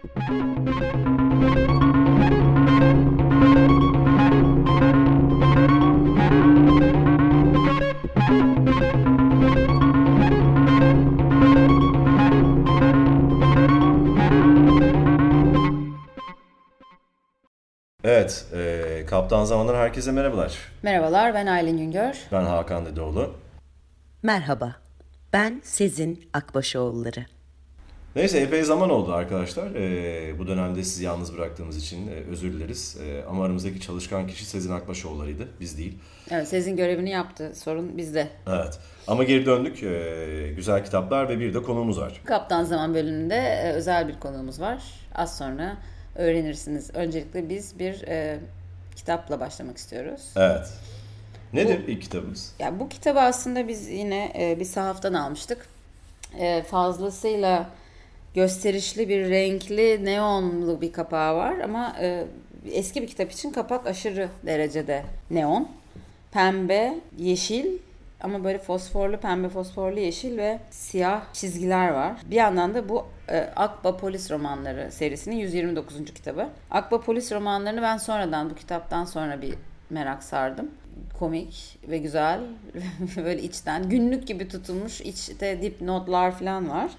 Evet, Kaptan Zamanları herkese merhabalar. Merhabalar, ben Aylin Yüngör. Ben Hakan Dedeoğlu. Merhaba, ben Sezin Akbaşoğulları. Neyse, epey zaman oldu arkadaşlar. Bu dönemde sizi yalnız bıraktığımız için özür dileriz. Ama aramızdaki çalışkan kişi Sezin Akbaşoğulları'ydı, biz değil. Evet, Sezin görevini yaptı, sorun bizde. Evet, ama geri döndük. Güzel kitaplar ve bir de konuğumuz var. Kaptan Zaman bölümünde özel bir konuğumuz var. Az sonra öğrenirsiniz. Öncelikle biz bir kitapla başlamak istiyoruz. Evet. Nedir ilk kitabımız? Ya bu kitabı aslında biz yine bir sahaftan almıştık. Fazlasıyla gösterişli bir renkli neonlu bir kapağı var ama eski bir kitap için kapak aşırı derecede neon. Pembe, yeşil ama böyle fosforlu, pembe fosforlu yeşil ve siyah çizgiler var. Bir yandan da bu Akba Polis Romanları serisinin 129. kitabı. Akba Polis Romanlarını ben sonradan, bu kitaptan sonra bir merak sardım. Komik ve güzel, böyle içten, günlük gibi tutulmuş, içte dipnotlar falan var.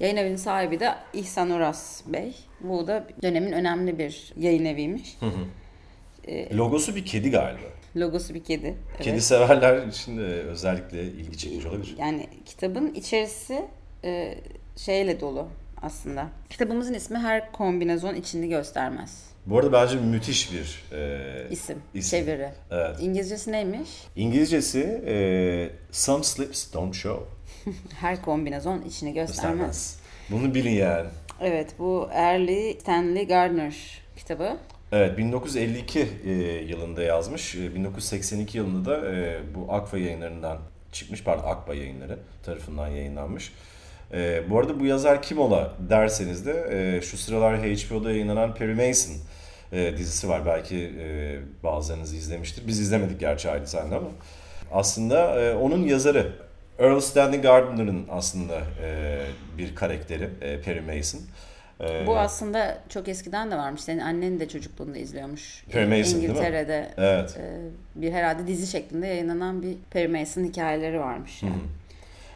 Yayın evinin sahibi de İhsan Oras Bey. Bu da dönemin önemli bir yayın eviymiş. Hı hı. Logosu bir kedi galiba. Logosu bir kedi. Evet. Kedi severler için özellikle ilgi çekici olabilir. Yani kitabın içerisi şeyle dolu aslında. Kitabımızın ismi her kombinezon içini göstermez. Bu arada bence müthiş bir isim. Çeviri. Evet. İngilizcesi neymiş? İngilizcesi Some Slips Don't Show. Her kombinezon içini göstermez. Bunu bilin yani. Evet, bu Erle Stanley Gardner kitabı. Evet, 1952 yılında yazmış. 1982 yılında da bu Akba Yayınları'ndan çıkmış. Pardon, Akba Yayınları tarafından yayınlanmış. Bu arada bu yazar kim ola derseniz de şu sıralar HBO'da yayınlanan Perry Mason dizisi var. Belki bazılarınız izlemiştir. Biz izlemedik gerçi Aylin senle ama. Aslında onun yazarı Erle Stanley Gardner'ın aslında bir karakteri Perry Mason. Bu aslında çok eskiden de varmış. Senin annen de çocukluğunda izliyormuş. Perry Mason, İngiltere'de evet. Bir herhalde dizi şeklinde yayınlanan bir Perry Mason hikayeleri varmış yani. Hı-hı.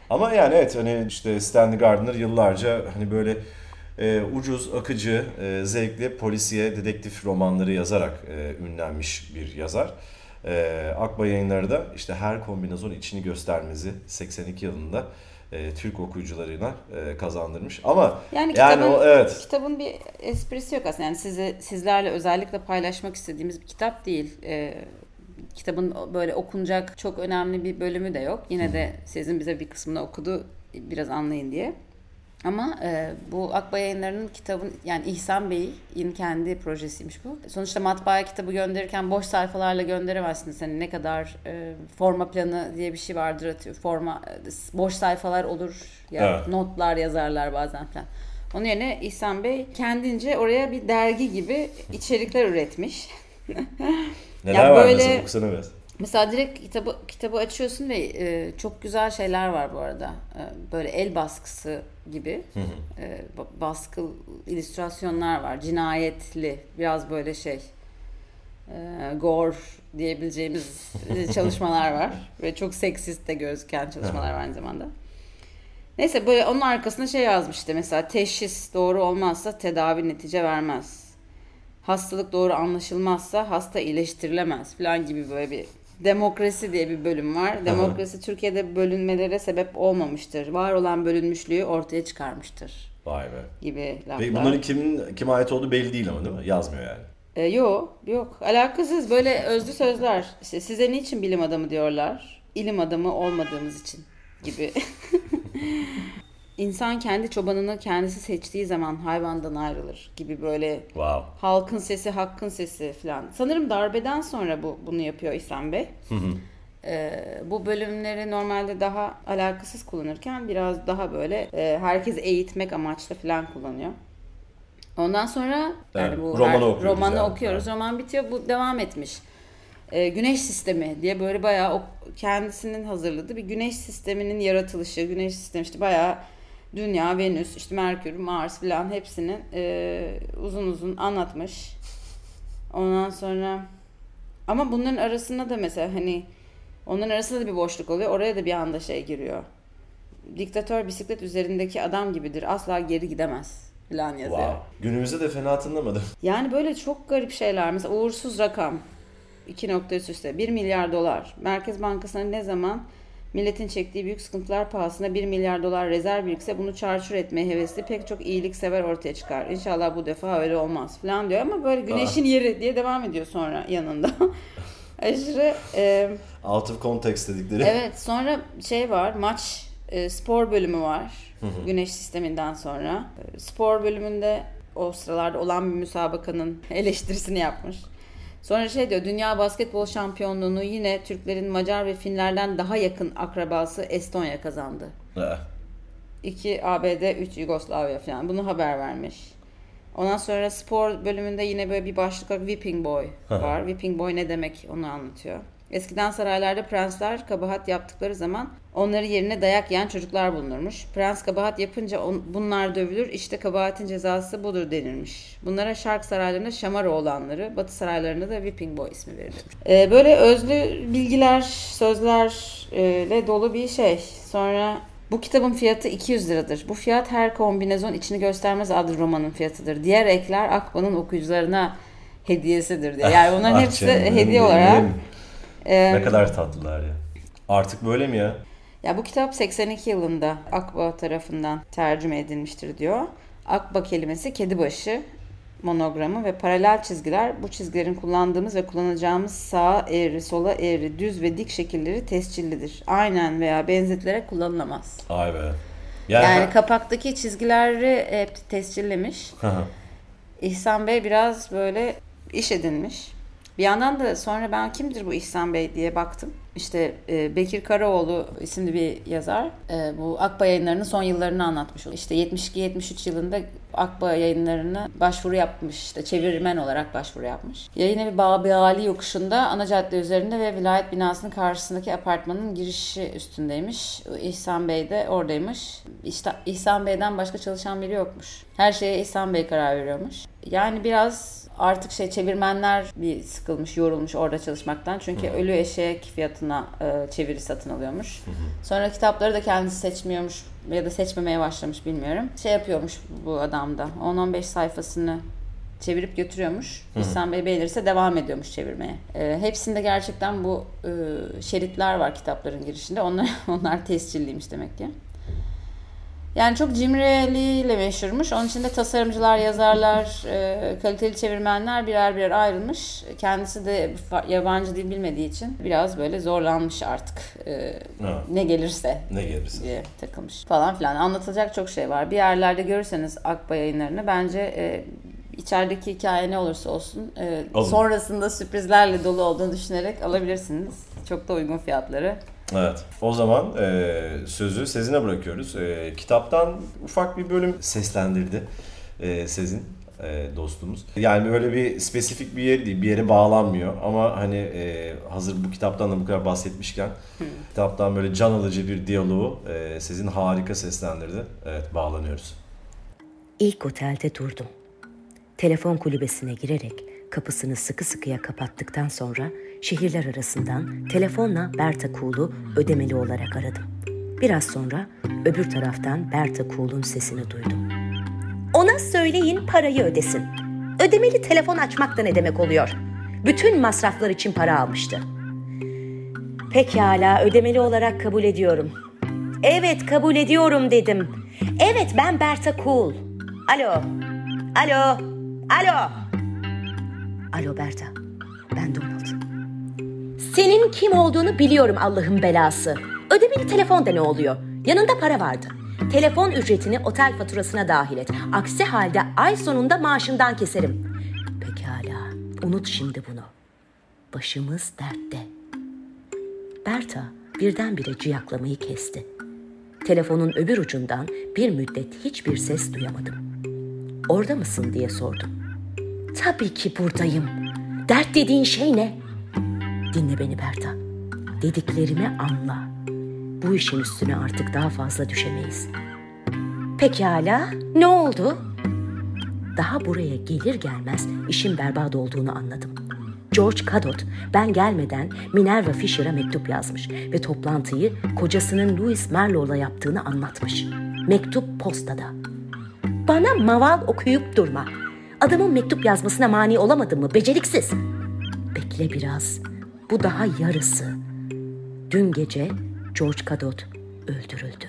Ama yani evet, hani işte Stanley Gardner yıllarca hani böyle ucuz, akıcı, zevkli polisiye, dedektif romanları yazarak ünlenmiş bir yazar. Akba Yayınları da işte her kombinezon içini göstermesi 82 yılında Türk okuyucularına kazandırmış. Ama yani kitabın, evet, kitabın bir esprisi yok aslında. Yani sizlerle özellikle paylaşmak istediğimiz bir kitap değil. Kitabın böyle okunacak çok önemli bir bölümü de yok. Yine de sizin bize bir kısmını okudu, biraz anlayın diye. Ama bu Akba Yayınları'nın kitabın, yani İhsan Bey'in kendi projesiymiş bu. Sonuçta matbaaya kitabı gönderirken boş sayfalarla gönderemezsiniz. Hani ne kadar forma planı diye bir şey vardır, atıyor. Forma, boş sayfalar olur ya, evet, notlar yazarlar bazen falan. Onun yerine İhsan Bey kendince oraya bir dergi gibi içerikler üretmiş. Neler yani var böyle, mesela okusana biraz. Mesela direkt kitabı açıyorsun ve çok güzel şeyler var bu arada. Böyle el baskısı gibi baskı illüstrasyonlar var. Cinayetli, biraz böyle şey gore diyebileceğimiz çalışmalar var. Ve çok seksist de gözüken çalışmalar var aynı zamanda. Neyse, böyle onun arkasına şey yazmıştı. Mesela teşhis doğru olmazsa tedavi netice vermez. Hastalık doğru anlaşılmazsa hasta iyileştirilemez falan gibi böyle bir demokrasi diye bir bölüm var. Demokrasi Türkiye'de bölünmelere sebep olmamıştır. Var olan bölünmüşlüğü ortaya çıkarmıştır. Vay be. Gibi laflar. Peki bunların kime ait olduğu belli değil ama, değil mi? Yazmıyor yani. Yok. Alakasız böyle özlü sözler. İşte size niçin bilim adamı diyorlar? İlim adamı olmadığımız için gibi. İnsan kendi çobanını kendisi seçtiği zaman hayvandan ayrılır gibi böyle wow. Halkın sesi, hakkın sesi falan. Sanırım darbeden sonra bunu yapıyor İhsan Bey. Bu bölümleri normalde daha alakasız kullanırken biraz daha böyle herkesi eğitmek amaçlı falan kullanıyor. Ondan sonra yani bu romanı okuyoruz. Evet. Roman bitiyor, bu devam etmiş. Güneş sistemi diye böyle bayağı kendisinin hazırladığı bir güneş sisteminin yaratılışı, güneş sistemi işte bayağı Dünya, Venüs, işte Merkür, Mars filan hepsini uzun uzun anlatmış. Ondan sonra ama bunların arasında da mesela hani onların arasında da bir boşluk oluyor. Oraya da bir anda şey giriyor. Diktatör bisiklet üzerindeki adam gibidir. Asla geri gidemez filan yazıyor. Wow. Günümüzde de fena tınlamadım. Yani böyle çok garip şeyler. Mesela uğursuz rakam. 2.3 üste. 1 milyar dolar. Merkez Bankası'na ne zaman milletin çektiği büyük sıkıntılar pahasına 1 milyar dolar rezerv birikse bunu çarçur etmeye hevesli pek çok iyiliksever ortaya çıkar. İnşallah bu defa öyle olmaz falan diyor ama böyle güneşin yeri diye devam ediyor sonra yanında. Aşırı... out of context dedikleri. Evet, sonra şey var, maç spor bölümü var. Güneş sisteminden sonra. Spor bölümünde o sıralarda olan bir müsabakanın eleştirisini yapmış. Sonra şey diyor, dünya basketbol şampiyonluğunu yine Türklerin Macar ve Finlerden daha yakın akrabası Estonya kazandı. 2 ABD, 3 Yugoslavya falan. Bunu haber vermiş. Ondan sonra spor bölümünde yine böyle bir başlık olarak whipping boy var. Whipping boy ne demek onu anlatıyor. Eskiden saraylarda prensler kabahat yaptıkları zaman onları yerine dayak yiyen çocuklar bulunurmuş. Prens kabahat yapınca bunlar dövülür, işte kabahatin cezası budur denilmiş. Bunlara şark saraylarında şamar oğlanları, batı saraylarında da whipping boy ismi verilmiş. Böyle özlü bilgiler, sözlerle dolu bir şey. Sonra bu kitabın fiyatı 200 liradır. Bu fiyat her kombinezon içini göstermez adlı romanın fiyatıdır. Diğer ekler Akba'nın okuyucularına hediyesidir diye. Yani bunların hepsi hediye olarak... ne kadar tatlılar ya. Artık böyle mi ya? Ya bu kitap 82 yılında Akba tarafından tercüme edilmiştir diyor. Akba kelimesi Kedibaşı monogramı ve paralel çizgiler, bu çizgilerin kullandığımız ve kullanacağımız sağa eğri, sola eğri, düz ve dik şekilleri tescillidir. Aynen veya benzetilerek kullanılamaz. Ay be. Yani kapaktaki çizgileri hep tescillemiş. İhsan Bey biraz böyle iş edinmiş. Bir yandan da sonra ben kimdir bu İhsan Bey diye baktım. İşte Bekir Karaoğlu isimli bir yazar bu Akba Yayınları'nın son yıllarını anlatmış. İşte 72-73 yılında Akba Yayınları'na başvuru yapmış. İşte çevirmen olarak başvuru yapmış. Yayınevi Babıali yokuşunda ana cadde üzerinde ve vilayet binasının karşısındaki apartmanın girişi üstündeymiş. İhsan Bey de oradaymış. İşte İhsan Bey'den başka çalışan biri yokmuş. Her şeye İhsan Bey karar veriyormuş. Yani biraz artık çevirmenler bir sıkılmış, yorulmuş orada çalışmaktan. Çünkü ölü eşek fiyatına çeviri satın alıyormuş. Sonra kitapları da kendisi seçmiyormuş ya da seçmemeye başlamış bilmiyorum. Yapıyormuş bu adam da. 10-15 sayfasını çevirip götürüyormuş. İhsan Bey beğenirse devam ediyormuş çevirmeye. Hepsinde gerçekten bu şeritler var kitapların girişinde. Onlar tescilliymiş demek ki. Yani çok cimriliğiyle meşhurmuş. Onun için de tasarımcılar, yazarlar, kaliteli çevirmenler birer birer ayrılmış. Kendisi de yabancı dil bilmediği için biraz böyle zorlanmış artık. Ne gelirse diye takılmış falan filan. Anlatılacak çok şey var. Bir yerlerde görürseniz Akba Yayınları'nı bence içerideki hikaye ne olursa olsun sonrasında sürprizlerle dolu olduğunu düşünerek alabilirsiniz. Çok da uygun fiyatları. Evet. O zaman sözü Sezin'e bırakıyoruz. Kitaptan ufak bir bölüm seslendirdi Sezin dostumuz. Yani öyle bir spesifik bir yer değil, bir yere bağlanmıyor. Ama hani hazır bu kitaptan da bu kadar bahsetmişken kitaptan böyle can alıcı bir diyaloğu Sezin harika seslendirdi. Evet, bağlanıyoruz. İlk otelde durdum. Telefon kulübesine girerek kapısını sıkı sıkıya kapattıktan sonra şehirler arasından telefonla Berta Kuğul'u ödemeli olarak aradım. Biraz sonra öbür taraftan Berta Kuğul'un sesini duydum. Ona söyleyin parayı ödesin. Ödemeli telefon açmak da ne demek oluyor? Bütün masraflar için para almıştı. Pekala, ödemeli olarak kabul ediyorum. Evet, kabul ediyorum dedim. Evet, ben Berta Kuğul. Alo, alo, alo. Alo Berta, ben Donald. Senin kim olduğunu biliyorum Allah'ın belası. Ödemeli telefonda ne oluyor? Yanında para vardı. Telefon ücretini otel faturasına dahil et. Aksi halde ay sonunda maaşımdan keserim. Pekala, unut şimdi bunu. Başımız dertte. Berta birdenbire ciyaklamayı kesti. Telefonun öbür ucundan bir müddet hiçbir ses duyamadım. Orada mısın diye sordum. Tabii ki buradayım. Dert dediğin şey ne? Dinle beni Berta. Dediklerimi anla. Bu işin üstüne artık daha fazla düşemeyiz. Pekala, ne oldu? Daha buraya gelir gelmez işin berbat olduğunu anladım. George Cadot, ben gelmeden Minerva Fisher'a mektup yazmış ve toplantıyı kocasının Louis Merlo'la yaptığını anlatmış. Mektup postada. Bana maval okuyup durma. Adamın mektup yazmasına mani olamadın mı? Beceriksiz. Bekle biraz. Bu daha yarısı. Dün gece George Cadot öldürüldü.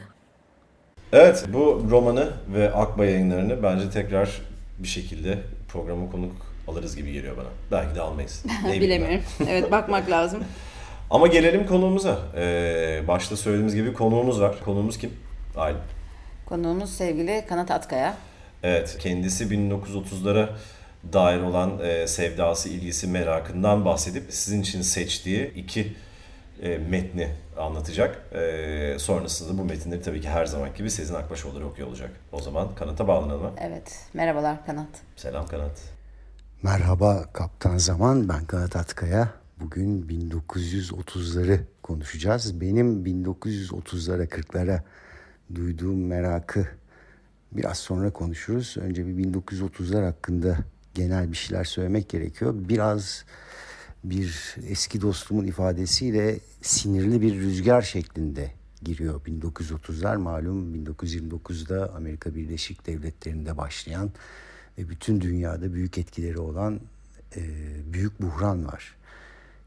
Evet, bu romanı ve Akba Yayınları'nı bence tekrar bir şekilde programa konuk alırız gibi geliyor bana. Belki de almayız. Bilemiyorum. Evet, bakmak lazım. Ama gelelim konuğumuza. Başta söylediğimiz gibi konuğumuz var. Konuğumuz kim? Aylin. Konuğumuz sevgili Kanat Atkaya. Evet, kendisi 1930'lara dair olan sevdası, ilgisi, merakından bahsedip sizin için seçtiği iki metni anlatacak. Sonrasında bu metinleri tabii ki her zaman gibi Sezin Akbaşoğulları okuyor olacak. O zaman Kanat'a bağlanalım. Evet. Merhabalar Kanat. Selam Kanat. Merhaba Kaptan Zaman. Ben Kanat Atkaya. Bugün 1930'ları konuşacağız. Benim 1930'lara, 40'lara duyduğum merakı biraz sonra konuşuruz. Önce bir 1930'lar hakkında genel bir şeyler söylemek gerekiyor. Biraz bir eski dostumun ifadesiyle sinirli bir rüzgar şeklinde giriyor 1930'lar. Malum 1929'da Amerika Birleşik Devletleri'nde başlayan ve bütün dünyada büyük etkileri olan büyük buhran var.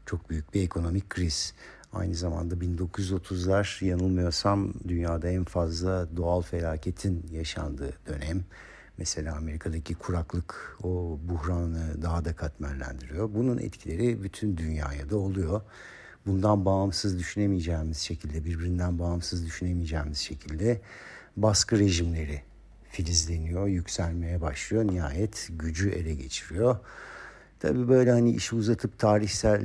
Çok büyük bir ekonomik kriz. Aynı zamanda 1930'lar yanılmıyorsam dünyada en fazla doğal felaketin yaşandığı dönem. Mesela Amerika'daki kuraklık o buhranı daha da katmerlendiriyor. Bunun etkileri bütün dünyaya da oluyor. Bundan bağımsız düşünemeyeceğimiz şekilde, birbirinden bağımsız düşünemeyeceğimiz şekilde baskı rejimleri filizleniyor, yükselmeye başlıyor. Nihayet gücü ele geçiriyor. Tabii böyle hani işi uzatıp tarihsel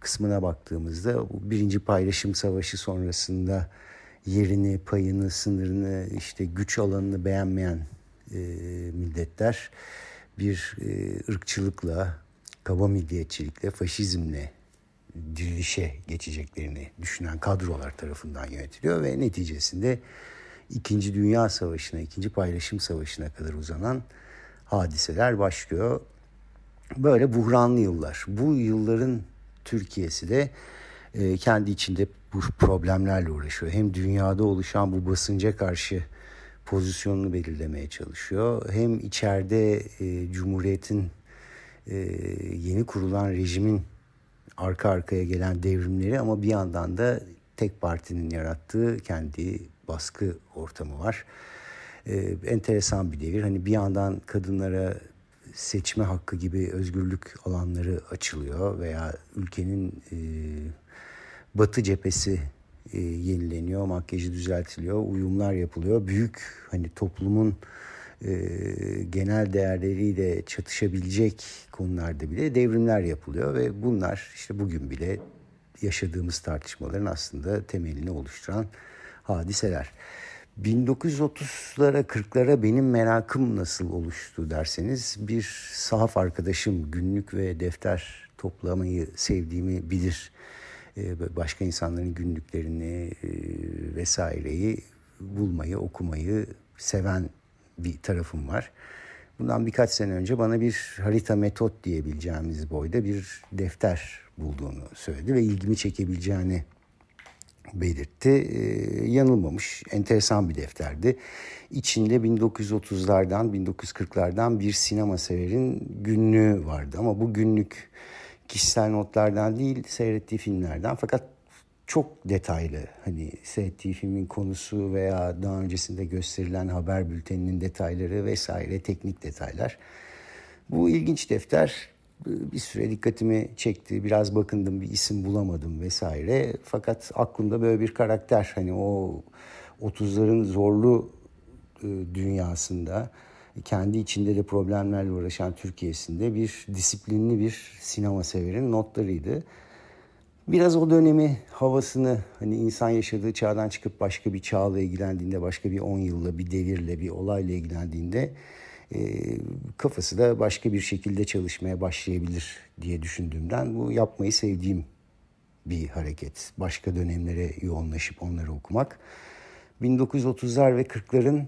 kısmına baktığımızda birinci paylaşım savaşı sonrasında yerini, payını, sınırını, işte güç alanını beğenmeyen milletler bir ırkçılıkla, kaba milliyetçilikle, faşizmle dirilişe geçeceklerini düşünen kadrolar tarafından yönetiliyor ve neticesinde İkinci Dünya Savaşı'na, İkinci Paylaşım Savaşı'na kadar uzanan hadiseler başlıyor. Böyle buhranlı yıllar. Bu yılların Türkiye'si de kendi içinde bu problemlerle uğraşıyor. Hem dünyada oluşan bu basınca karşı pozisyonunu belirlemeye çalışıyor. Hem içeride Cumhuriyet'in yeni kurulan rejimin arka arkaya gelen devrimleri ama bir yandan da tek partinin yarattığı kendi baskı ortamı var. Enteresan bir devir. Hani bir yandan kadınlara seçme hakkı gibi özgürlük alanları açılıyor veya ülkenin batı cephesi yenileniyor, makyajı düzeltiliyor, uyumlar yapılıyor. Büyük hani toplumun genel değerleriyle çatışabilecek konularda bile devrimler yapılıyor ve bunlar işte bugün bile yaşadığımız tartışmaların aslında temelini oluşturan hadiseler. 1930'lara 40'lara benim merakım nasıl oluştu derseniz bir sahaf arkadaşım günlük ve defter toplamayı sevdiğimi bilir. Başka insanların günlüklerini vesaireyi bulmayı, okumayı seven bir tarafım var. Bundan birkaç sene önce bana bir harita metot diyebileceğimiz boyda bir defter bulduğunu söyledi ve ilgimi çekebileceğini belirtti. Yanılmamış, enteresan bir defterdi. İçinde 1930'lardan, 1940'lardan bir sinema severin günlüğü vardı ama bu günlük kişisel notlardan değil, seyrettiği filmlerden. Fakat çok detaylı, hani seyrettiği filmin konusu veya daha öncesinde gösterilen haber bülteninin detayları vesaire, teknik detaylar. Bu ilginç defter bir süre dikkatimi çekti. Biraz bakındım, bir isim bulamadım vesaire. Fakat aklımda böyle bir karakter, hani o 30'ların zorlu dünyasında, kendi içinde de problemlerle uğraşan Türkiye'sinde bir disiplinli bir sinema severin notlarıydı. Biraz o dönemi, havasını, hani insan yaşadığı çağdan çıkıp başka bir çağla ilgilendiğinde, başka bir 10 yılla, bir devirle, bir olayla ilgilendiğinde kafası da başka bir şekilde çalışmaya başlayabilir diye düşündüğümden bu yapmayı sevdiğim bir hareket. Başka dönemlere yoğunlaşıp onları okumak. 1930'lar ve 40'ların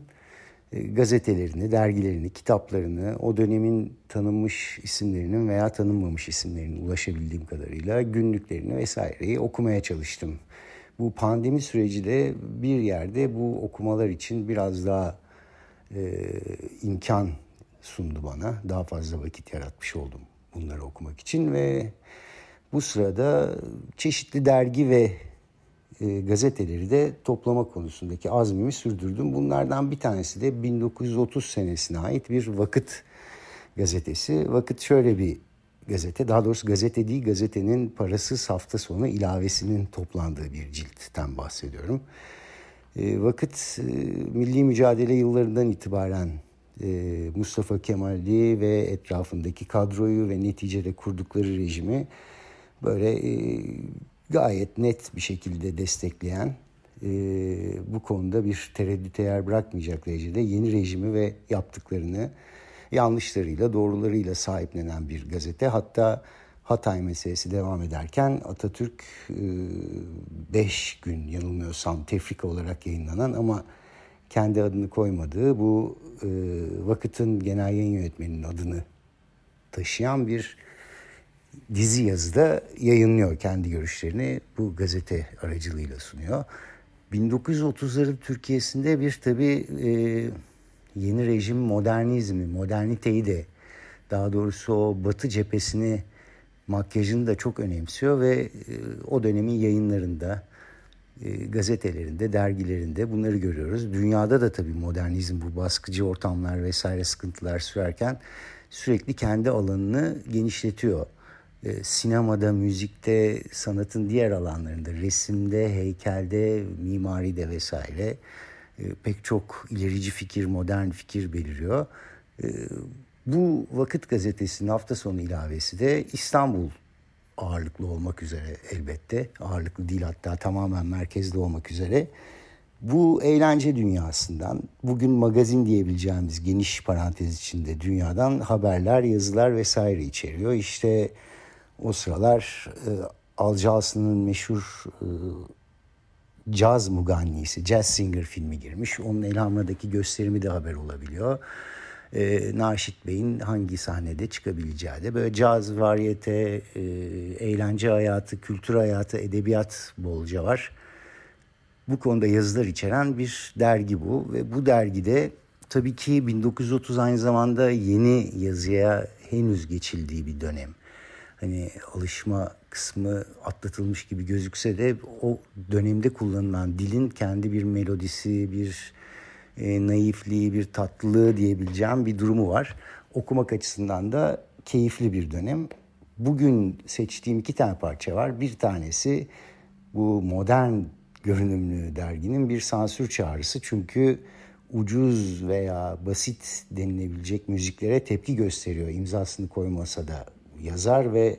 gazetelerini, dergilerini, kitaplarını, o dönemin tanınmış isimlerinin veya tanınmamış isimlerinin ulaşabildiğim kadarıyla günlüklerini vesaireyi okumaya çalıştım. Bu pandemi süreci de bir yerde bu okumalar için biraz daha imkan sundu bana. Daha fazla vakit yaratmış oldum bunları okumak için ve bu sırada çeşitli dergi ve gazeteleri de toplama konusundaki azmimi sürdürdüm. Bunlardan bir tanesi de 1930 senesine ait bir Vakit gazetesi. Vakit şöyle bir gazete, daha doğrusu gazete değil, gazetenin parasız hafta sonu ilavesinin toplandığı bir ciltten bahsediyorum. Vakit, milli mücadele yıllarından itibaren Mustafa Kemal'i ve etrafındaki kadroyu ve neticede kurdukları rejimi böyle gayet net bir şekilde destekleyen, bu konuda bir tereddüte yer bırakmayacak derecede yeni rejimi ve yaptıklarını yanlışlarıyla, doğrularıyla sahiplenen bir gazete. Hatta Hatay meselesi devam ederken Atatürk 5 gün yanılmıyorsam tefrika olarak yayınlanan ama kendi adını koymadığı bu Vakit'in genel yayın yönetmeninin adını taşıyan bir dizi yazıda yayınlıyor. Kendi görüşlerini bu gazete aracılığıyla sunuyor. 1930'ların Türkiye'sinde bir tabii yeni rejim modernizmi, moderniteyi de, daha doğrusu o Batı cephesini, makyajını da çok önemsiyor ve o dönemin yayınlarında, gazetelerinde, dergilerinde bunları görüyoruz. Dünyada da tabii modernizm, bu baskıcı ortamlar vesaire sıkıntılar sürerken sürekli kendi alanını genişletiyor. Sinemada, müzikte, sanatın diğer alanlarında, resimde, heykelde, mimaride vesaire pek çok ilerici fikir, modern fikir beliriyor. Bu Vakit gazetesinin hafta sonu ilavesi de İstanbul ağırlıklı olmak üzere, elbette ağırlıklı değil, hatta tamamen merkezde olmak üzere bu eğlence dünyasından, bugün magazin diyebileceğimiz geniş parantez içinde dünyadan haberler, yazılar vesaire içeriyor. İşte o sıralar Alcalsı'nın meşhur caz mugannisi, Jazz Singer filmi girmiş. Onun Elhamra'daki gösterimi de haber olabiliyor. Naşit Bey'in hangi sahnede çıkabileceği de. Böyle caz, varyete, eğlence hayatı, kültür hayatı, edebiyat bolca var. Bu konuda yazılar içeren bir dergi bu. Ve bu dergide tabii ki 1930 aynı zamanda yeni yazıya henüz geçildiği bir dönem. Hani alışma kısmı atlatılmış gibi gözükse de o dönemde kullanılan dilin kendi bir melodisi, bir naifliği, bir tatlılığı diyebileceğim bir durumu var. Okumak açısından da keyifli bir dönem. Bugün seçtiğim 2 tane parça var. Bir tanesi bu modern görünümlü derginin bir sansür çağrısı. Çünkü ucuz veya basit denilebilecek müziklere tepki gösteriyor. İmzasını koymasa da yazar ve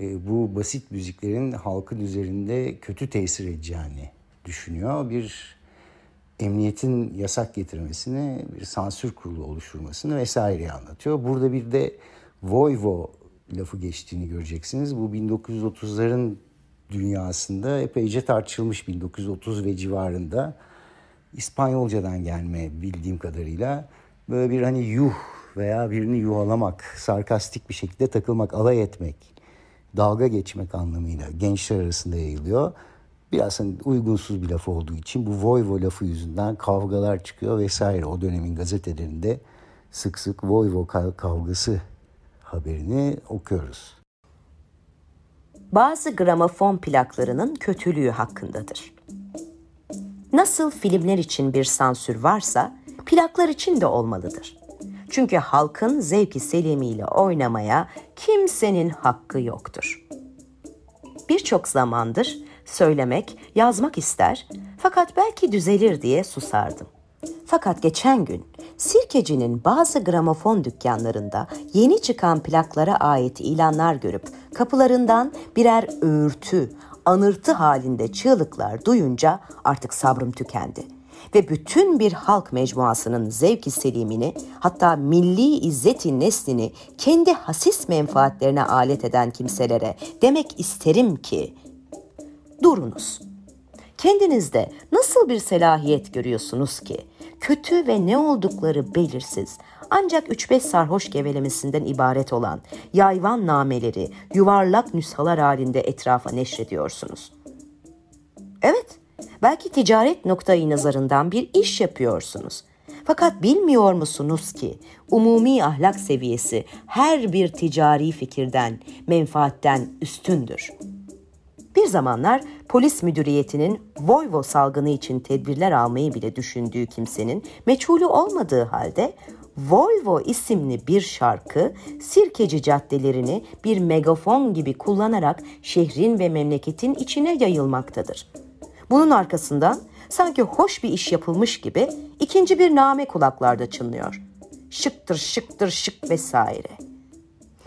bu basit müziklerin halkın üzerinde kötü tesir edeceğini düşünüyor. Bir emniyetin yasak getirmesini, bir sansür kurulu oluşturmasını vesaire anlatıyor. Burada bir de Voyvo lafı geçtiğini göreceksiniz. Bu 1930'ların dünyasında epeyce tartışılmış, 1930 ve civarında İspanyolcadan gelme bildiğim kadarıyla böyle bir hani yuh veya birini yuhalamak, sarkastik bir şekilde takılmak, alay etmek, dalga geçmek anlamıyla gençler arasında yayılıyor. Biraz hani uygunsuz bir laf olduğu için bu Voyvo lafı yüzünden kavgalar çıkıyor vesaire. O dönemin gazetelerinde sık sık Voyvo kavgası haberini okuyoruz. Bazı gramofon plaklarının kötülüğü hakkındadır. Nasıl filmler için bir sansür varsa plaklar için de olmalıdır. Çünkü halkın zevki selimiyle oynamaya kimsenin hakkı yoktur. Birçok zamandır söylemek, yazmak ister, fakat belki düzelir diye susardım. Fakat geçen gün Sirkeci'nin bazı gramofon dükkanlarında yeni çıkan plaklara ait ilanlar görüp kapılarından birer öğürtü, anırtı halinde çığlıklar duyunca artık sabrım tükendi. Ve bütün bir halk mecmuasının zevki selimini, hatta milli izzeti neslini kendi hasis menfaatlerine alet eden kimselere demek isterim ki durunuz. Kendinizde nasıl bir selahiyet görüyorsunuz ki? Kötü ve ne oldukları belirsiz, ancak 3-5 sarhoş gevelemesinden ibaret olan yayvan nameleri yuvarlak nüshalar halinde etrafa neşrediyorsunuz. Evet, belki ticaret noktayı nazarından bir iş yapıyorsunuz. Fakat bilmiyor musunuz ki umumi ahlak seviyesi her bir ticari fikirden, menfaatten üstündür. Bir zamanlar polis müdüriyetinin Voyvo salgını için tedbirler almayı bile düşündüğü kimsenin meçhulü olmadığı halde Volvo isimli bir şarkı Sirkeci caddelerini bir megafon gibi kullanarak şehrin ve memleketin içine yayılmaktadır. Bunun arkasından sanki hoş bir iş yapılmış gibi ikinci bir name kulaklarda çınlıyor. Şıktır şıktır şık vesaire.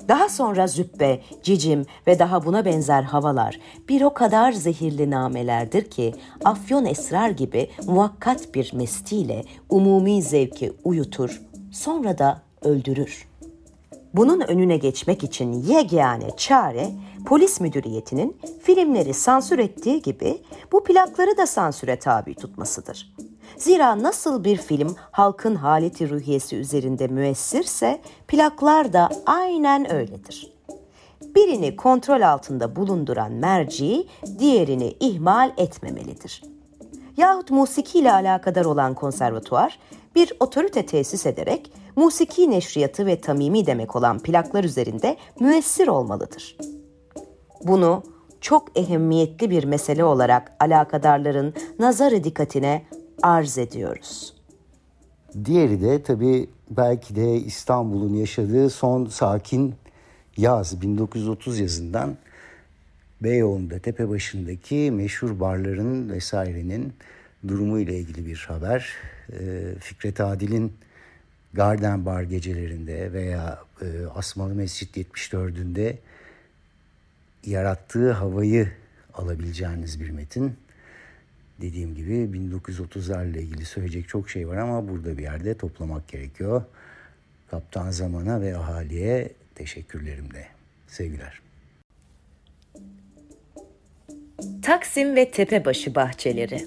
Daha sonra züppe, cicim ve daha buna benzer havalar bir o kadar zehirli namelerdir ki afyon esrar gibi muvakkat bir mestiyle umumi zevki uyutur, sonra da öldürür. Bunun önüne geçmek için yegane çare polis müdüriyetinin filmleri sansür ettiği gibi bu plakları da sansüre tabi tutmasıdır. Zira nasıl bir film halkın haleti ruhiyesi üzerinde müessirse plaklar da aynen öyledir. Birini kontrol altında bulunduran merci diğerini ihmal etmemelidir. Yahut musikiyle alakadar olan konservatuvar bir otorite tesis ederek musiki neşriyatı ve tamimi demek olan plaklar üzerinde müessir olmalıdır. Bunu çok ehemmiyetli bir mesele olarak alakadarların nazarı dikkatine arz ediyoruz. Diğeri de tabii belki de İstanbul'un yaşadığı son sakin yaz, 1930 yazından Beyoğlu'nda, Tepebaşı'ndaki meşhur barların vesairenin durumu ile ilgili bir haber. Fikret Adil'in Garden Bar gecelerinde veya Asmalı Mescit 74'ünde yarattığı havayı alabileceğiniz bir metin. Dediğim gibi 1930'larla ilgili söyleyecek çok şey var ama burada bir yerde toplamak gerekiyor. Kaptan Zaman'a ve ahaliye teşekkürlerimle. Sevgiler. Taksim ve Tepebaşı bahçeleri.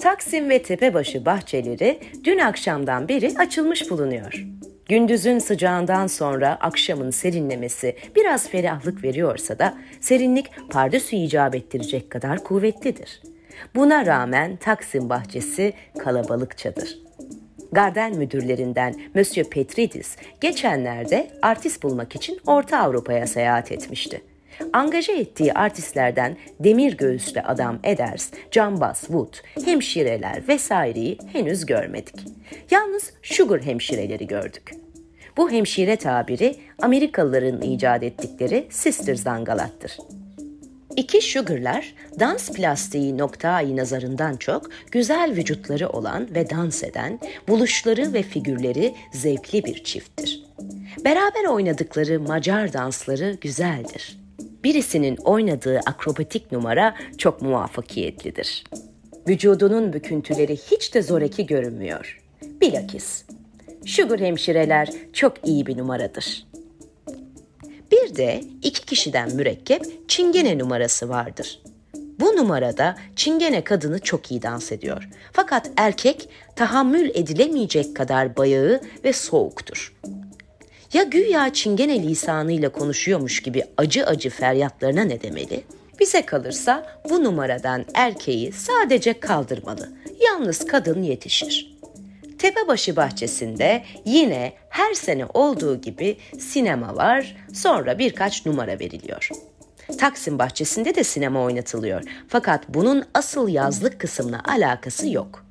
Taksim ve Tepebaşı bahçeleri dün akşamdan beri açılmış bulunuyor. Gündüzün sıcağından sonra akşamın serinlemesi biraz ferahlık veriyorsa da serinlik pardösü icap ettirecek kadar kuvvetlidir. Buna rağmen Taksim bahçesi kalabalıkçadır. Garden müdürlerinden Monsieur Petridis geçenlerde artist bulmak için Orta Avrupa'ya seyahat etmişti. Angaje ettiği artistlerden demir göğüslü adam Eders, cambaz Wood, hemşireler vesaireyi henüz görmedik. Yalnız sugar hemşireleri gördük. Bu hemşire tabiri Amerikalıların icat ettikleri sister zangalattır. İki sugarlar dans plastiği noktayı nazarından çok güzel vücutları olan ve dans eden, buluşları ve figürleri zevkli bir çifttir. Beraber oynadıkları Macar dansları güzeldir. Birisinin oynadığı akrobatik numara çok muvaffakiyetlidir. Vücudunun büküntüleri hiç de zoraki görünmüyor. Bilakis, sugar hemşireler çok iyi bir numaradır. Bir de iki kişiden mürekkep çingene numarası vardır. Bu numarada çingene kadını çok iyi dans ediyor. Fakat erkek tahammül edilemeyecek kadar bayağı ve soğuktur. Ya güya çingene lisanıyla konuşuyormuş gibi acı acı feryatlarına ne demeli? Bize kalırsa bu numaradan erkeği sadece kaldırmalı. Yalnız kadın yetişir. Tepebaşı bahçesinde yine her sene olduğu gibi sinema var, sonra birkaç numara veriliyor. Taksim bahçesinde de sinema oynatılıyor. Fakat bunun asıl yazlık kısmına alakası yok.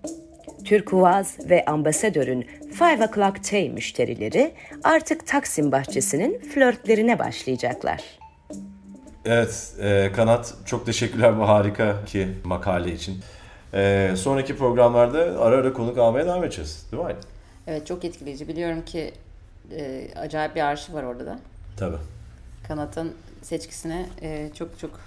Türkuaz ve ambasadörün 5 o'clock tea müşterileri artık Taksim bahçesinin flörtlerine başlayacaklar. Evet, Kanat, çok teşekkürler bu harika ki makale için. Sonraki programlarda ara ara konuk almaya devam edeceğiz, değil mi Aylin? Evet, çok etkileyici. Biliyorum ki acayip bir arşiv var orada da. Tabii. Kanat'ın seçkisine çok çok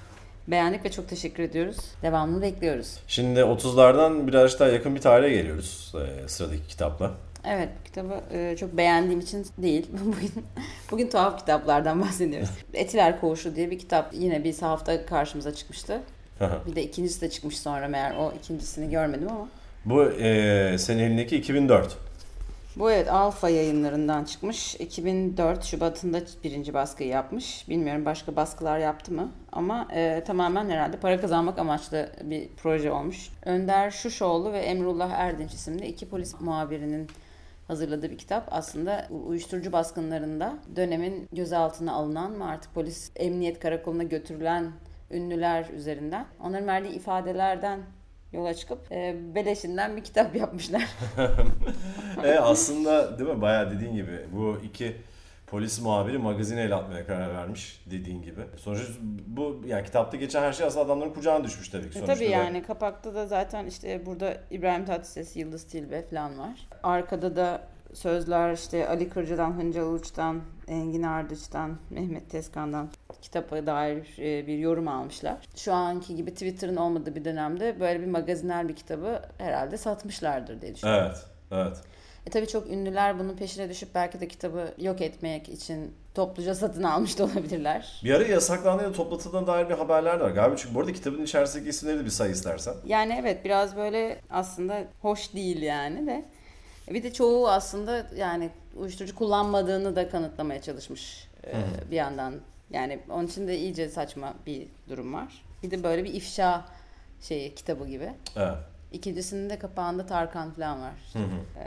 beğendik ve çok teşekkür ediyoruz. Devamını bekliyoruz. Şimdi 30'lardan biraz daha yakın bir tarihe geliyoruz sıradaki kitapla. Evet, kitabı çok beğendiğim için değil. Bugün tuhaf kitaplardan bahsediyoruz. Etiler Koğuşu diye bir kitap yine bir sahafta karşımıza çıkmıştı. Bir de ikincisi de çıkmış sonra, meğer o ikincisini görmedim ama. Bu senin elindeki 2004. Bu evet, Alfa yayınlarından çıkmış. 2004 Şubat'ında birinci baskıyı yapmış. Bilmiyorum başka baskılar yaptı mı ama tamamen herhalde para kazanmak amaçlı bir proje olmuş. Önder Şuşoğlu ve Emrullah Erdinç isimli iki polis muhabirinin hazırladığı bir kitap. Aslında uyuşturucu baskınlarında dönemin gözaltına alınan mı artık polis emniyet karakoluna götürülen ünlüler üzerinden, onların verdiği ifadelerden yola çıkıp beleşinden bir kitap yapmışlar. Aslında değil mi? Bayağı dediğin gibi bu iki polis muhabiri magazine el atmaya karar vermiş dediğin gibi. Sonuçta bu yani kitapta geçen her şey aslında adamların kucağına düşmüş tabii ki sonuçta. Tabii yani kapakta da zaten işte burada İbrahim Tatlıses, Yıldız Tilbe falan var. Arkada da sözler işte Ali Kırca'dan, Hıncal Uç'tan, Engin Ardıç'tan, Mehmet Tezkan'dan kitaba dair bir yorum almışlar. Şu anki gibi Twitter'ın olmadığı bir dönemde böyle bir magazinel bir kitabı herhalde satmışlardır diye düşünüyorum. Evet, evet. Tabii çok ünlüler bunun peşine düşüp belki de kitabı yok etmek için topluca satın almış da olabilirler. Bir ara yasaklandığı da toplatıldığına dair bir haberler var galiba. Çünkü bu arada kitabın içerisindeki isimleri de bir say istersen. Yani evet, biraz böyle aslında hoş değil yani de. Bir de çoğu aslında yani uyuşturucu kullanmadığını da kanıtlamaya çalışmış bir yandan. Yani onun için de iyice saçma bir durum var. Bir de böyle bir ifşa şeyi, kitabı gibi. Evet. İkincisinin de kapağında Tarkan falan var. Hı.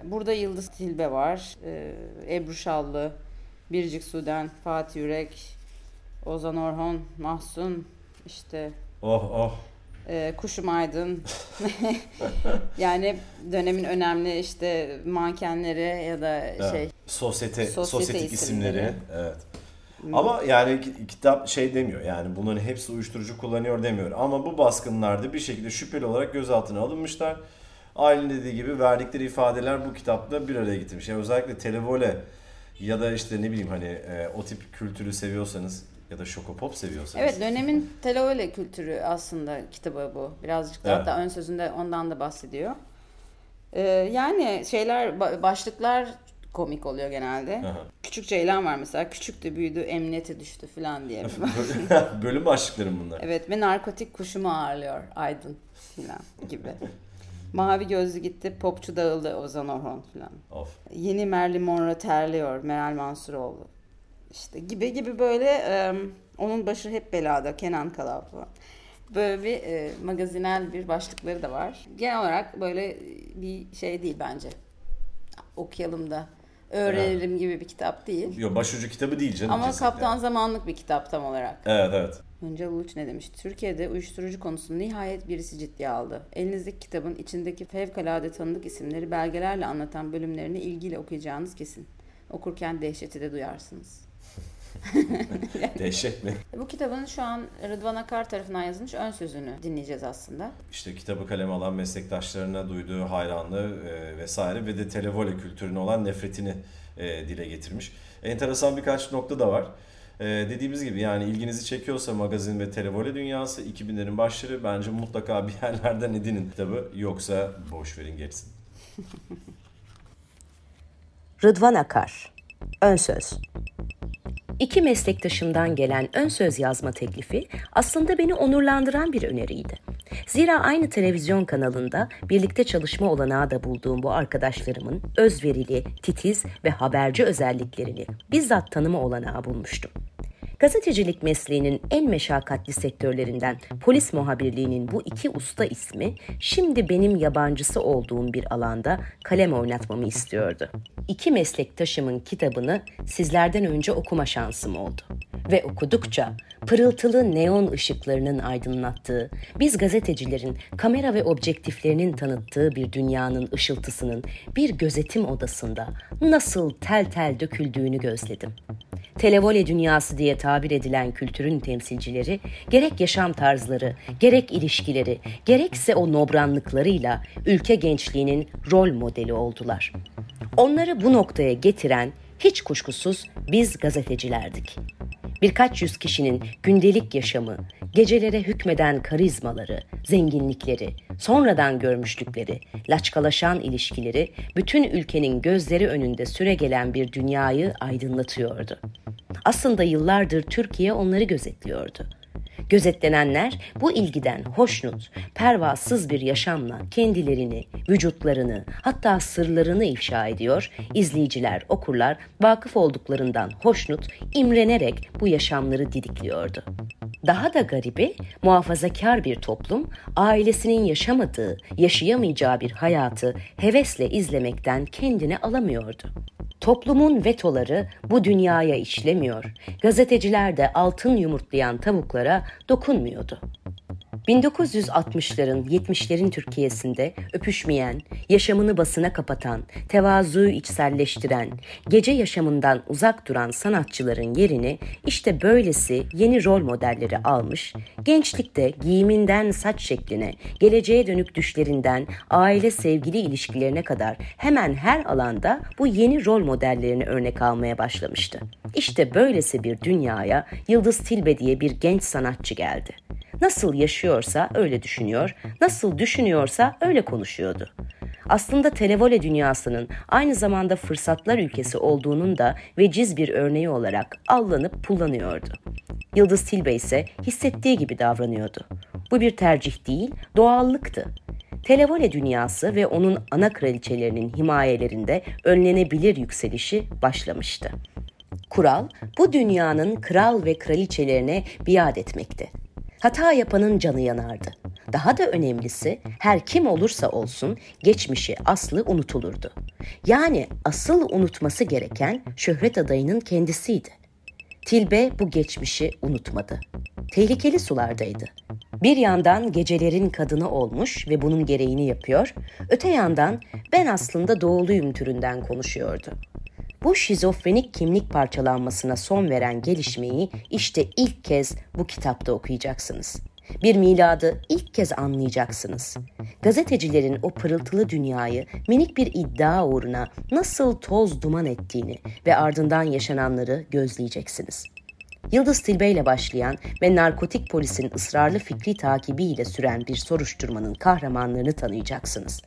Burada Yıldız Tilbe var. Ebru Şallı, Biricik Suden, Fatih Yürek, Ozan Orhon, Mahsun, işte... Kuşum Aydın. Yani dönemin önemli işte mankenleri ya da şey... Evet. Sosyetik isimleri. Evet. Ama yani kitap şey demiyor, yani bunların hepsi uyuşturucu kullanıyor demiyor. Ama bu baskınlarda bir şekilde şüpheli olarak gözaltına alınmışlar. Aylin dediği gibi verdikleri ifadeler bu kitapta bir araya getirmiş. Yani özellikle Televole ya da işte ne bileyim hani o tip kültürü seviyorsanız ya da şokopop seviyorsanız. Evet, dönemin Televole kültürü aslında kitabı bu. Birazcık da hatta ön sözünde ondan da bahsediyor. Yani şeyler, başlıklar komik oluyor genelde. Aha. Küçük Ceylan var mesela. Küçüktü, büyüdü, emniyete düştü falan diye. Bölüm başlıkları bunlar. Evet, ve narkotik kuşumu ağırlıyor Aydın falan gibi. Mavi gözlü gitti, popçu dağıldı Ozan Orhon falan. Of. Yeni Merli Monroe terliyor Meral Mansuroğlu. İşte gibi böyle onun başı hep belada Kenan Kalav falan. Böyle bir magazinel bir başlıkları da var. Genel olarak böyle bir şey değil bence. Okuyalım da öğrenelim gibi bir kitap değil. Yok, başucu kitabı değil canım. Ama kaptan yani. Zamanlık bir kitap tam olarak. Evet. Hıncal Uluç ne demiş? Türkiye'de uyuşturucu konusunu nihayet birisi ciddiye aldı. Elinizdeki kitabın içindeki fevkalade tanıdık isimleri belgelerle anlatan bölümlerini ilgiyle okuyacağınız kesin. Okurken dehşeti de duyarsınız. Yani, dehşet mi? Bu kitabın şu an Rıdvan Akar tarafından yazılmış ön sözünü dinleyeceğiz aslında. İşte kitabı kaleme alan meslektaşlarına duyduğu hayranlığı vesaire ve de Televole kültürüne olan nefretini dile getirmiş. Enteresan birkaç nokta da var. Dediğimiz gibi yani ilginizi çekiyorsa magazin ve Televole dünyası 2000'lerin başları, bence mutlaka bir yerlerden edinin kitabı, yoksa boş verin geçsin. Rıdvan Akar, ön söz. İki meslektaşımdan gelen ön söz yazma teklifi aslında beni onurlandıran bir öneriydi. Zira aynı televizyon kanalında birlikte çalışma olanağı da bulduğum bu arkadaşlarımın özverili, titiz ve haberci özelliklerini bizzat tanıma olanağı bulmuştum. Gazetecilik mesleğinin en meşakkatli sektörlerinden polis muhabirliğinin bu iki usta ismi şimdi benim yabancısı olduğum bir alanda kalem oynatmamı istiyordu. İki meslektaşımın kitabını sizlerden önce okuma şansım oldu. Ve okudukça pırıltılı neon ışıklarının aydınlattığı, biz gazetecilerin kamera ve objektiflerinin tanıttığı bir dünyanın ışıltısının bir gözetim odasında nasıl tel tel döküldüğünü gözledim. Televole dünyası diye tabir edilen kültürün temsilcileri gerek yaşam tarzları, gerek ilişkileri, gerekse o nobranlıklarıyla ülke gençliğinin rol modeli oldular. Onları bu noktaya getiren hiç kuşkusuz biz gazetecilerdik. Birkaç yüz kişinin gündelik yaşamı, gecelere hükmeden karizmaları, zenginlikleri, sonradan görmüşlükleri, laçkalaşan ilişkileri bütün ülkenin gözleri önünde süregelen bir dünyayı aydınlatıyordu. Aslında yıllardır Türkiye onları gözetliyordu. Gözetlenenler bu ilgiden hoşnut, pervasız bir yaşamla kendilerini, vücutlarını, hatta sırlarını ifşa ediyor. İzleyiciler, okurlar vakıf olduklarından hoşnut, imrenerek bu yaşamları didikliyordu. Daha da garibi, muhafazakar bir toplum ailesinin yaşamadığı, yaşayamayacağı bir hayatı hevesle izlemekten kendini alamıyordu. Toplumun vetoları bu dünyaya işlemiyor, gazeteciler de altın yumurtlayan tavuklara dokunmuyordu. 1960'ların, 70'lerin Türkiye'sinde öpüşmeyen, yaşamını basına kapatan, tevazuyu içselleştiren, gece yaşamından uzak duran sanatçıların yerini işte böylesi yeni rol modelleri almış, gençlikte giyiminden saç şekline, geleceğe dönük düşlerinden aile sevgili ilişkilerine kadar hemen her alanda bu yeni rol modellerini örnek almaya başlamıştı. İşte böylesi bir dünyaya Yıldız Tilbe diye bir genç sanatçı geldi. Nasıl yaşıyorsa öyle düşünüyor, nasıl düşünüyorsa öyle konuşuyordu. Aslında Televole dünyasının aynı zamanda fırsatlar ülkesi olduğunun da veciz bir örneği olarak allanıp pullanıyordu. Yıldız Tilbe ise hissettiği gibi davranıyordu. Bu bir tercih değil, doğallıktı. Televole dünyası ve onun ana kraliçelerinin himayelerinde önlenebilir yükselişi başlamıştı. Kural, bu dünyanın kral ve kraliçelerine biat etmekti. Hata yapanın canı yanardı. Daha da önemlisi, her kim olursa olsun geçmişi, aslı unutulurdu. Yani asıl unutması gereken şöhret adayının kendisiydi. Tilbe bu geçmişi unutmadı. Tehlikeli sulardaydı. Bir yandan gecelerin kadını olmuş ve bunun gereğini yapıyor, öte yandan ben aslında doğuluyum türünden konuşuyordu. Bu şizofrenik kimlik parçalanmasına son veren gelişmeyi işte ilk kez bu kitapta okuyacaksınız. Bir miladı ilk kez anlayacaksınız. Gazetecilerin o pırıltılı dünyayı minik bir iddia uğruna nasıl toz duman ettiğini ve ardından yaşananları gözleyeceksiniz. Yıldız Tilbe ile başlayan ve narkotik polisin ısrarlı fikri takibiyle süren bir soruşturmanın kahramanlarını tanıyacaksınız.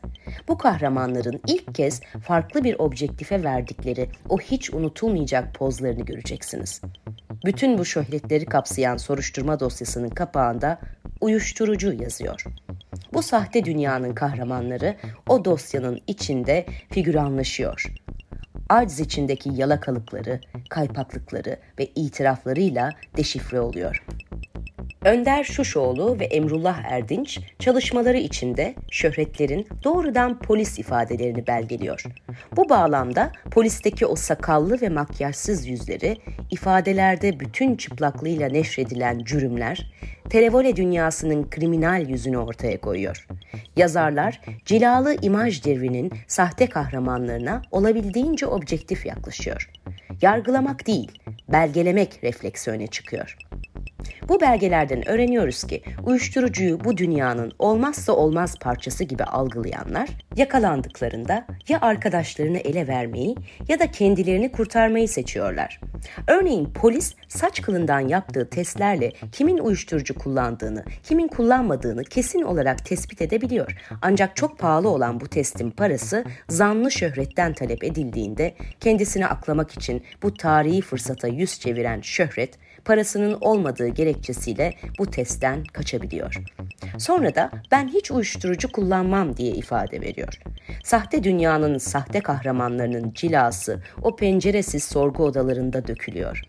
Bu kahramanların ilk kez farklı bir objektife verdikleri o hiç unutulmayacak pozlarını göreceksiniz. Bütün bu şöhretleri kapsayan soruşturma dosyasının kapağında uyuşturucu yazıyor. Bu sahte dünyanın kahramanları o dosyanın içinde figüranlaşıyor. Aciz içindeki yalakalıkları, kaypaklıkları ve itiraflarıyla deşifre oluyor. Önder Şuşoğlu ve Emrullah Erdinç çalışmaları içinde şöhretlerin doğrudan polis ifadelerini belgeliyor. Bu bağlamda polisteki o sakallı ve makyajsız yüzleri, ifadelerde bütün çıplaklığıyla neşredilen cürümler, Televole dünyasının kriminal yüzünü ortaya koyuyor. Yazarlar, cilalı imaj devrinin sahte kahramanlarına olabildiğince objektif yaklaşıyor. Yargılamak değil, belgelemek refleksi öne çıkıyor. Bu belgelerden öğreniyoruz ki uyuşturucuyu bu dünyanın olmazsa olmaz parçası gibi algılayanlar yakalandıklarında ya arkadaşlarını ele vermeyi ya da kendilerini kurtarmayı seçiyorlar. Örneğin polis saç kılından yaptığı testlerle kimin uyuşturucu kullandığını, kimin kullanmadığını kesin olarak tespit edebiliyor. Ancak çok pahalı olan bu testin parası zanlı şöhretten talep edildiğinde kendisini aklamak için bu tarihi fırsata yüz çeviren şöhret, parasının olmadığı gerekçesiyle bu testten kaçabiliyor. Sonra da ben hiç uyuşturucu kullanmam diye ifade veriyor. Sahte dünyanın sahte kahramanlarının cilası o penceresiz sorgu odalarında dökülüyor.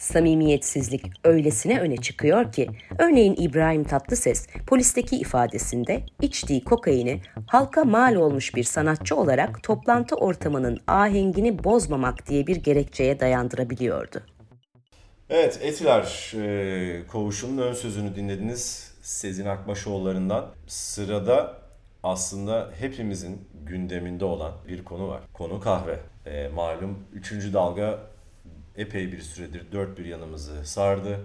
Samimiyetsizlik öylesine öne çıkıyor ki, örneğin İbrahim Tatlıses polisteki ifadesinde içtiği kokaini halka mal olmuş bir sanatçı olarak toplantı ortamının ahengini bozmamak diye bir gerekçeye dayandırabiliyordu. Evet, Etiler Koğuşu'nun ön sözünü dinlediniz Sezin Akbaşoğulları'ndan. Sırada aslında hepimizin gündeminde olan bir konu var. Konu kahve. Malum 3. dalga epey bir süredir dört bir yanımızı sardı.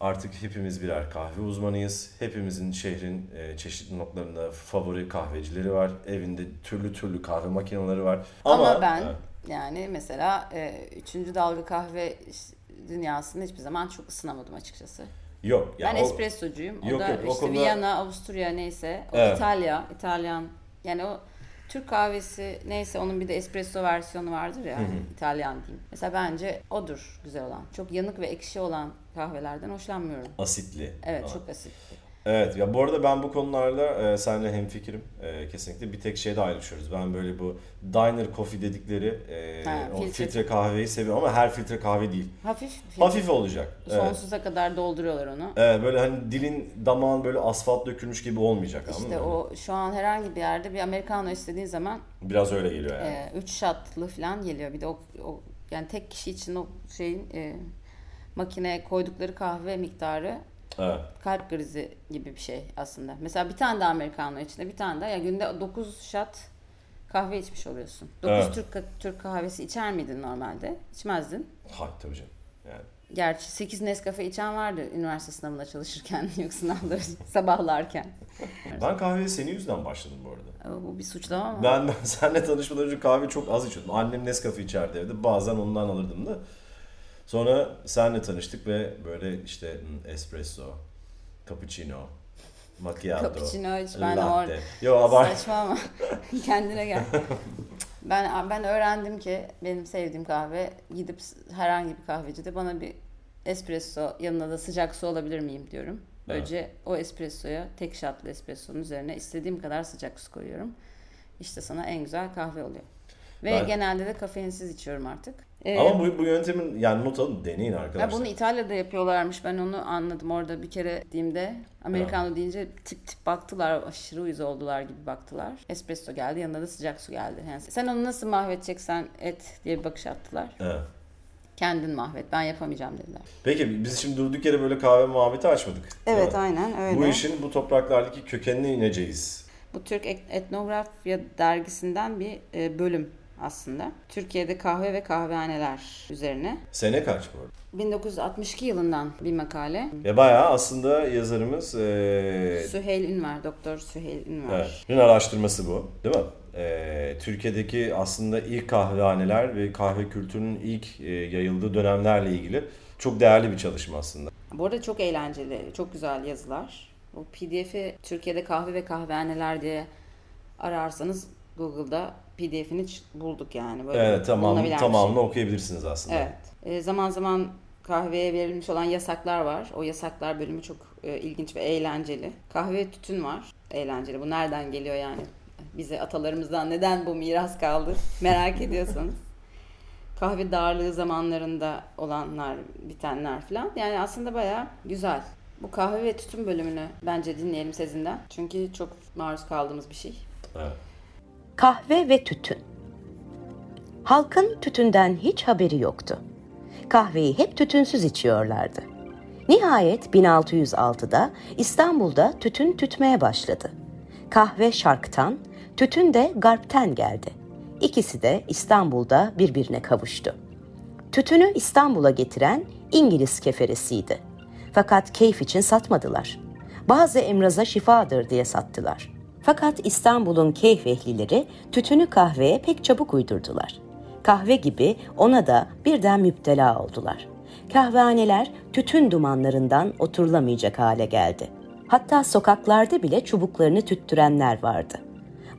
Artık hepimiz birer kahve uzmanıyız. Hepimizin şehrin çeşitli noktalarında favori kahvecileri var. Evinde türlü türlü kahve makineleri var. Ama ben yani mesela 3. dalga kahve dünyasını hiçbir zaman çok ısınamadım açıkçası. Yok. Yani ben espressocuyum. O da işte Viyana, Avusturya neyse. O evet. İtalyan. Yani o Türk kahvesi neyse onun bir de espresso versiyonu vardır ya, İtalyan diyeyim. Mesela bence odur güzel olan. Çok yanık ve ekşi olan kahvelerden hoşlanmıyorum. Asitli. Evet, ama çok asitli. Evet ya, bu arada ben bu konularda seninle hemfikirim kesinlikle. Bir tek şeyde ayrışıyoruz. Ben böyle bu diner coffee dedikleri filtre kahveyi seviyorum ama her filtre kahve değil. Hafif olacak. Sonsuza kadar dolduruyorlar onu. Evet, böyle hani dilin damağın böyle asfalt dökülmüş gibi olmayacak. İşte o yani. Şu an herhangi bir yerde bir americano istediğin zaman biraz öyle geliyor yani. 3 shot'lı falan geliyor. Bir de o yani tek kişi için o şeyin makineye koydukları kahve miktarı. Evet. Kalp krizi gibi bir şey aslında. Mesela bir tane de americano içinde, bir tane de ya günde 9 shot kahve içmiş oluyorsun. 9 evet. Türk kahvesi içer miydin normalde? İçmezdin. Hayır tabii canım. Yani. Gerçi 8 Nescafe içen vardı üniversite sınavında çalışırken, yok sınavları sabahlarken. Ben kahveye senin yüzünden başladım bu arada. Bu bir suçlama mı? Ben seninle tanışmadan önce kahve çok az içiyordum. Annem Nescafe içerdi evde. Bazen ondan alırdım da. Sonra senle tanıştık ve böyle işte espresso, cappuccino, macchiato, cappuccino hiç ben latte. Saçma ama kendine gel. Ben öğrendim ki benim sevdiğim kahve, gidip herhangi bir kahvecide bana bir espresso yanına da sıcak su alabilir miyim diyorum. Böylece o espressoya, tek shotlı espressonun üzerine istediğim kadar sıcak su koyuyorum. İşte sana en güzel kahve oluyor. Ve genelde de kafeinsiz içiyorum artık. Ama bu yöntemin yani not alın, deneyin arkadaşlar. Bunu İtalya'da yapıyorlarmış, ben onu anladım. Orada bir kere dediğimde americano deyince tip baktılar, aşırı uyuz oldular gibi baktılar. Espresso geldi, yanında da sıcak su geldi. Yani sen onu nasıl mahvedeceksen et diye bir bakış attılar. Evet. Kendin mahvet, ben yapamayacağım dediler. Peki biz şimdi durduk yere böyle kahve muhabbeti açmadık. Evet aynen öyle. Bu işin bu topraklardaki kökenine ineceğiz. Bu Türk Etnografya dergisinden bir bölüm. Aslında Türkiye'de kahve ve kahvehaneler üzerine. Sene kaç bu arada? 1962 yılından bir makale. Ve bayağı aslında yazarımız Süheyl Ünver, Doktor Süheyl Ünver. Evet. Araştırması bu, değil mi? Türkiye'deki aslında ilk kahvehaneler ve kahve kültürünün ilk yayıldığı dönemlerle ilgili çok değerli bir çalışma aslında. Bu arada çok eğlenceli, çok güzel yazılar. O PDF'i Türkiye'de kahve ve kahvehaneler diye ararsanız Google'da PDF'ini bulduk yani. Böyle evet, tamamını şey. Okuyabilirsiniz aslında. Evet. Zaman zaman kahveye verilmiş olan yasaklar var. O yasaklar bölümü çok ilginç ve eğlenceli. Kahve ve tütün var. Eğlenceli. Bu nereden geliyor yani? Bize atalarımızdan neden bu miras kaldı? Merak ediyorsanız. Kahve darlığı zamanlarında olanlar, bitenler falan. Yani aslında bayağı güzel. Bu kahve ve tütün bölümünü bence dinleyelim Sezin'den. Çünkü çok maruz kaldığımız bir şey. Evet. Kahve ve tütün. Halkın tütünden hiç haberi yoktu. Kahveyi hep tütünsüz içiyorlardı. Nihayet 1606'da İstanbul'da tütün tütmeye başladı. Kahve Şark'tan, tütün de Garp'ten geldi. İkisi de İstanbul'da birbirine kavuştu. Tütünü İstanbul'a getiren İngiliz keferesiydi. Fakat keyif için satmadılar. Bazı emraza şifadır diye sattılar. Fakat İstanbul'un keyif ehlileri tütünü kahveye pek çabuk uydurdular. Kahve gibi ona da birden müptela oldular. Kahvehaneler tütün dumanlarından oturulamayacak hale geldi. Hatta sokaklarda bile çubuklarını tüttürenler vardı.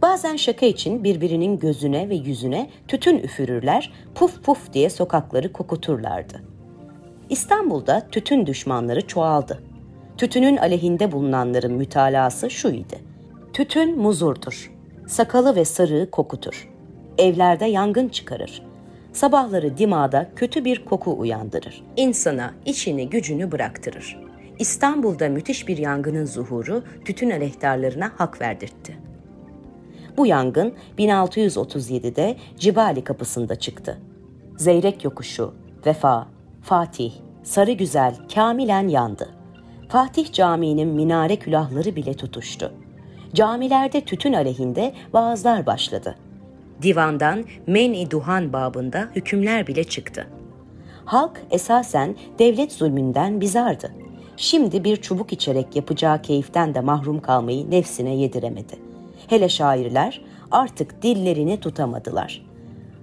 Bazen şaka için birbirinin gözüne ve yüzüne tütün üfürürler, puf puf diye sokakları kokuturlardı. İstanbul'da tütün düşmanları çoğaldı. Tütünün aleyhinde bulunanların mütalası şu idi. Tütün muzurdur, sakalı ve sarığı kokutur, evlerde yangın çıkarır, sabahları dimağda kötü bir koku uyandırır, insana işini gücünü bıraktırır. İstanbul'da müthiş bir yangının zuhuru tütün aleyhtarlarına hak verdirtti. Bu yangın 1637'de Cibali kapısında çıktı. Zeyrek Yokuşu, Vefa, Fatih, Sarıgüzel kamilen yandı. Fatih Camii'nin minare külahları bile tutuştu. Camilerde tütün aleyhinde vaazlar başladı. Divandan men-i duhan babında hükümler bile çıktı. Halk esasen devlet zulmünden bizardı. Şimdi bir çubuk içerek yapacağı keyiften de mahrum kalmayı nefsine yediremedi. Hele şairler artık dillerini tutamadılar.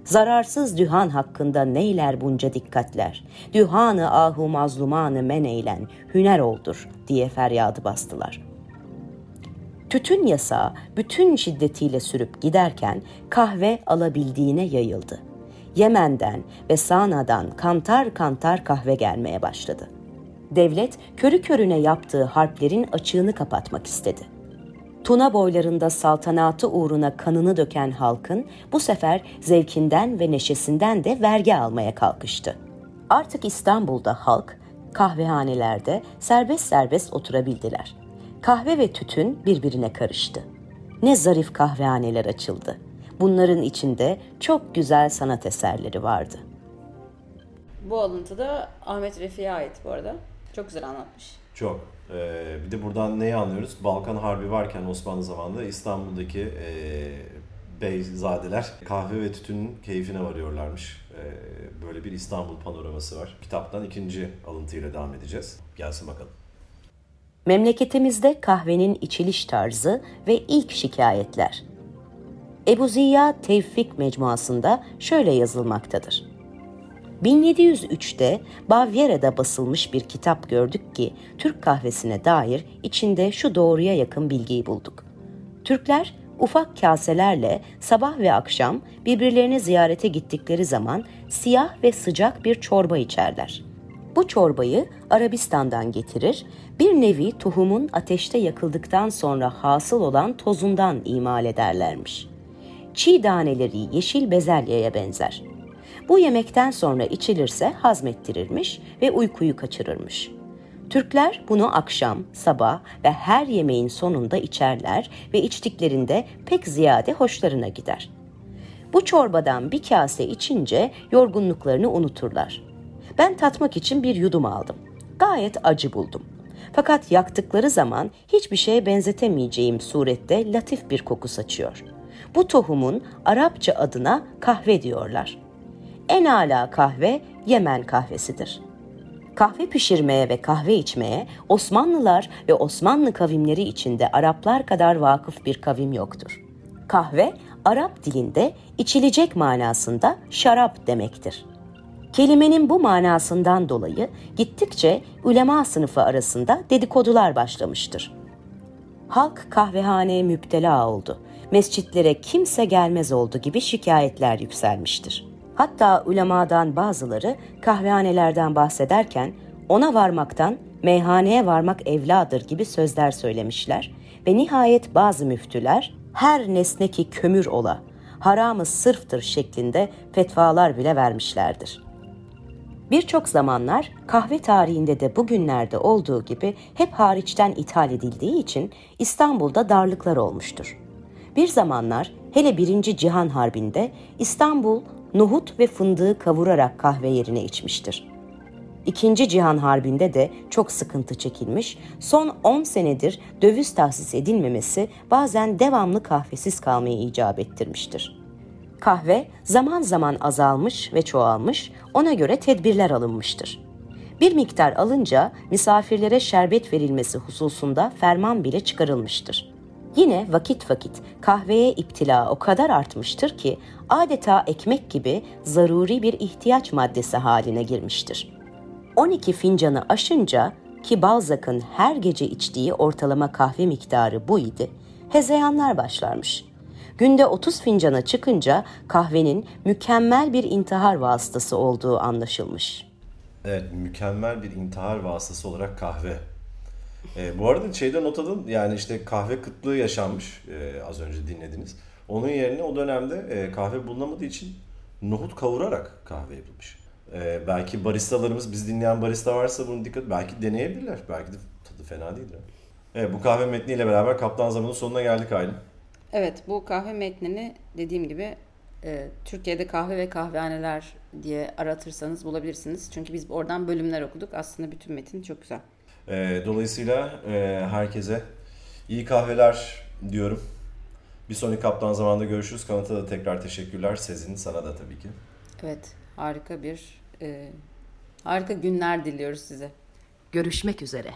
Zararsız dühan hakkında neyler bunca dikkatler, dühanı ahu mazlumanı men eylen, hüner oldur diye feryadı bastılar. Tütün yasağı bütün şiddetiyle sürüp giderken kahve alabildiğine yayıldı. Yemen'den ve Sana'dan kantar kantar kahve gelmeye başladı. Devlet körü körüne yaptığı harplerin açığını kapatmak istedi. Tuna boylarında saltanatı uğruna kanını döken halkın bu sefer zevkinden ve neşesinden de vergi almaya kalkıştı. Artık İstanbul'da halk kahvehanelerde serbest serbest oturabildiler. Kahve ve tütün birbirine karıştı. Ne zarif kahvehaneler açıldı. Bunların içinde çok güzel sanat eserleri vardı. Bu alıntı da Ahmet Refik'e ait bu arada. Çok güzel anlatmış. Çok. Bir de buradan neyi anlıyoruz? Balkan Harbi varken Osmanlı zamanında İstanbul'daki beyzadeler kahve ve tütünün keyfine varıyorlarmış. Böyle bir İstanbul panoraması var. Kitaptan ikinci alıntıyla devam edeceğiz. Gelsin bakalım. Memleketimizde kahvenin içiliş tarzı ve ilk şikayetler. Ebu Ziya Tevfik mecmuasında şöyle yazılmaktadır. 1703'te Bavyera'da basılmış bir kitap gördük ki Türk kahvesine dair içinde şu doğruya yakın bilgiyi bulduk. Türkler ufak kaselerle sabah ve akşam birbirlerine ziyarete gittikleri zaman siyah ve sıcak bir çorba içerler. Bu çorbayı Arabistan'dan getirir, bir nevi tohumun ateşte yakıldıktan sonra hasıl olan tozundan imal ederlermiş. Çiğ daneleri yeşil bezelyeye benzer. Bu yemekten sonra içilirse hazmettirirmiş ve uykuyu kaçırırmış. Türkler bunu akşam, sabah ve her yemeğin sonunda içerler ve içtiklerinde pek ziyade hoşlarına gider. Bu çorbadan bir kase içince yorgunluklarını unuturlar. Ben tatmak için bir yudum aldım. Gayet acı buldum. Fakat yaktıkları zaman hiçbir şeye benzetemeyeceğim surette latif bir koku saçıyor. Bu tohumun Arapça adına kahve diyorlar. En âlâ kahve Yemen kahvesidir. Kahve pişirmeye ve kahve içmeye Osmanlılar ve Osmanlı kavimleri içinde Araplar kadar vakıf bir kavim yoktur. Kahve, Arap dilinde içilecek manasında şarap demektir. Kelimenin bu manasından dolayı gittikçe ulema sınıfı arasında dedikodular başlamıştır. Halk kahvehaneye müptela oldu, mescitlere kimse gelmez oldu gibi şikayetler yükselmiştir. Hatta ulemadan bazıları kahvehanelerden bahsederken ona varmaktan meyhaneye varmak evladır gibi sözler söylemişler ve nihayet bazı müftüler her nesne ki kömür ola, haramı sırftır şeklinde fetvalar bile vermişlerdir. Birçok zamanlar kahve tarihinde de bugünlerde olduğu gibi hep hariçten ithal edildiği için İstanbul'da darlıklar olmuştur. Bir zamanlar hele 1. Cihan Harbi'nde İstanbul nohut ve fındığı kavurarak kahve yerine içmiştir. 2. Cihan Harbi'nde de çok sıkıntı çekilmiş, son 10 senedir döviz tahsis edilmemesi bazen devamlı kahvesiz kalmayı icap ettirmiştir. Kahve zaman zaman azalmış ve çoğalmış, ona göre tedbirler alınmıştır. Bir miktar alınca misafirlere şerbet verilmesi hususunda ferman bile çıkarılmıştır. Yine vakit kahveye iptila o kadar artmıştır ki adeta ekmek gibi zaruri bir ihtiyaç maddesi haline girmiştir. 12 fincanı aşınca ki Balzac'ın her gece içtiği ortalama kahve miktarı bu idi, hezeyanlar başlarmış. Günde 30 fincana çıkınca kahvenin mükemmel bir intihar vasıtası olduğu anlaşılmış. Evet, mükemmel bir intihar vasıtası olarak kahve. Bu arada şeyden not alın, yani işte kahve kıtlığı yaşanmış az önce dinlediniz. Onun yerine o dönemde kahve bulunamadığı için nohut kavurarak kahve yapılmış. Belki baristalarımız, biz dinleyen barista varsa bunu belki deneyebilirler. Belki de tadı fena değildir. Evet, bu kahve metniyle beraber Kaptan Zaman'ın sonuna geldik Aylin. Evet, bu kahve metnini dediğim gibi Türkiye'de kahve ve kahvehaneler diye aratırsanız bulabilirsiniz. Çünkü biz oradan bölümler okuduk. Aslında bütün metin çok güzel. Dolayısıyla herkese iyi kahveler diyorum. Bir sonraki Kaptan Zaman'da görüşürüz. Kanata da tekrar teşekkürler. Sezin, sana da tabii ki. Evet, harika günler diliyoruz size. Görüşmek üzere.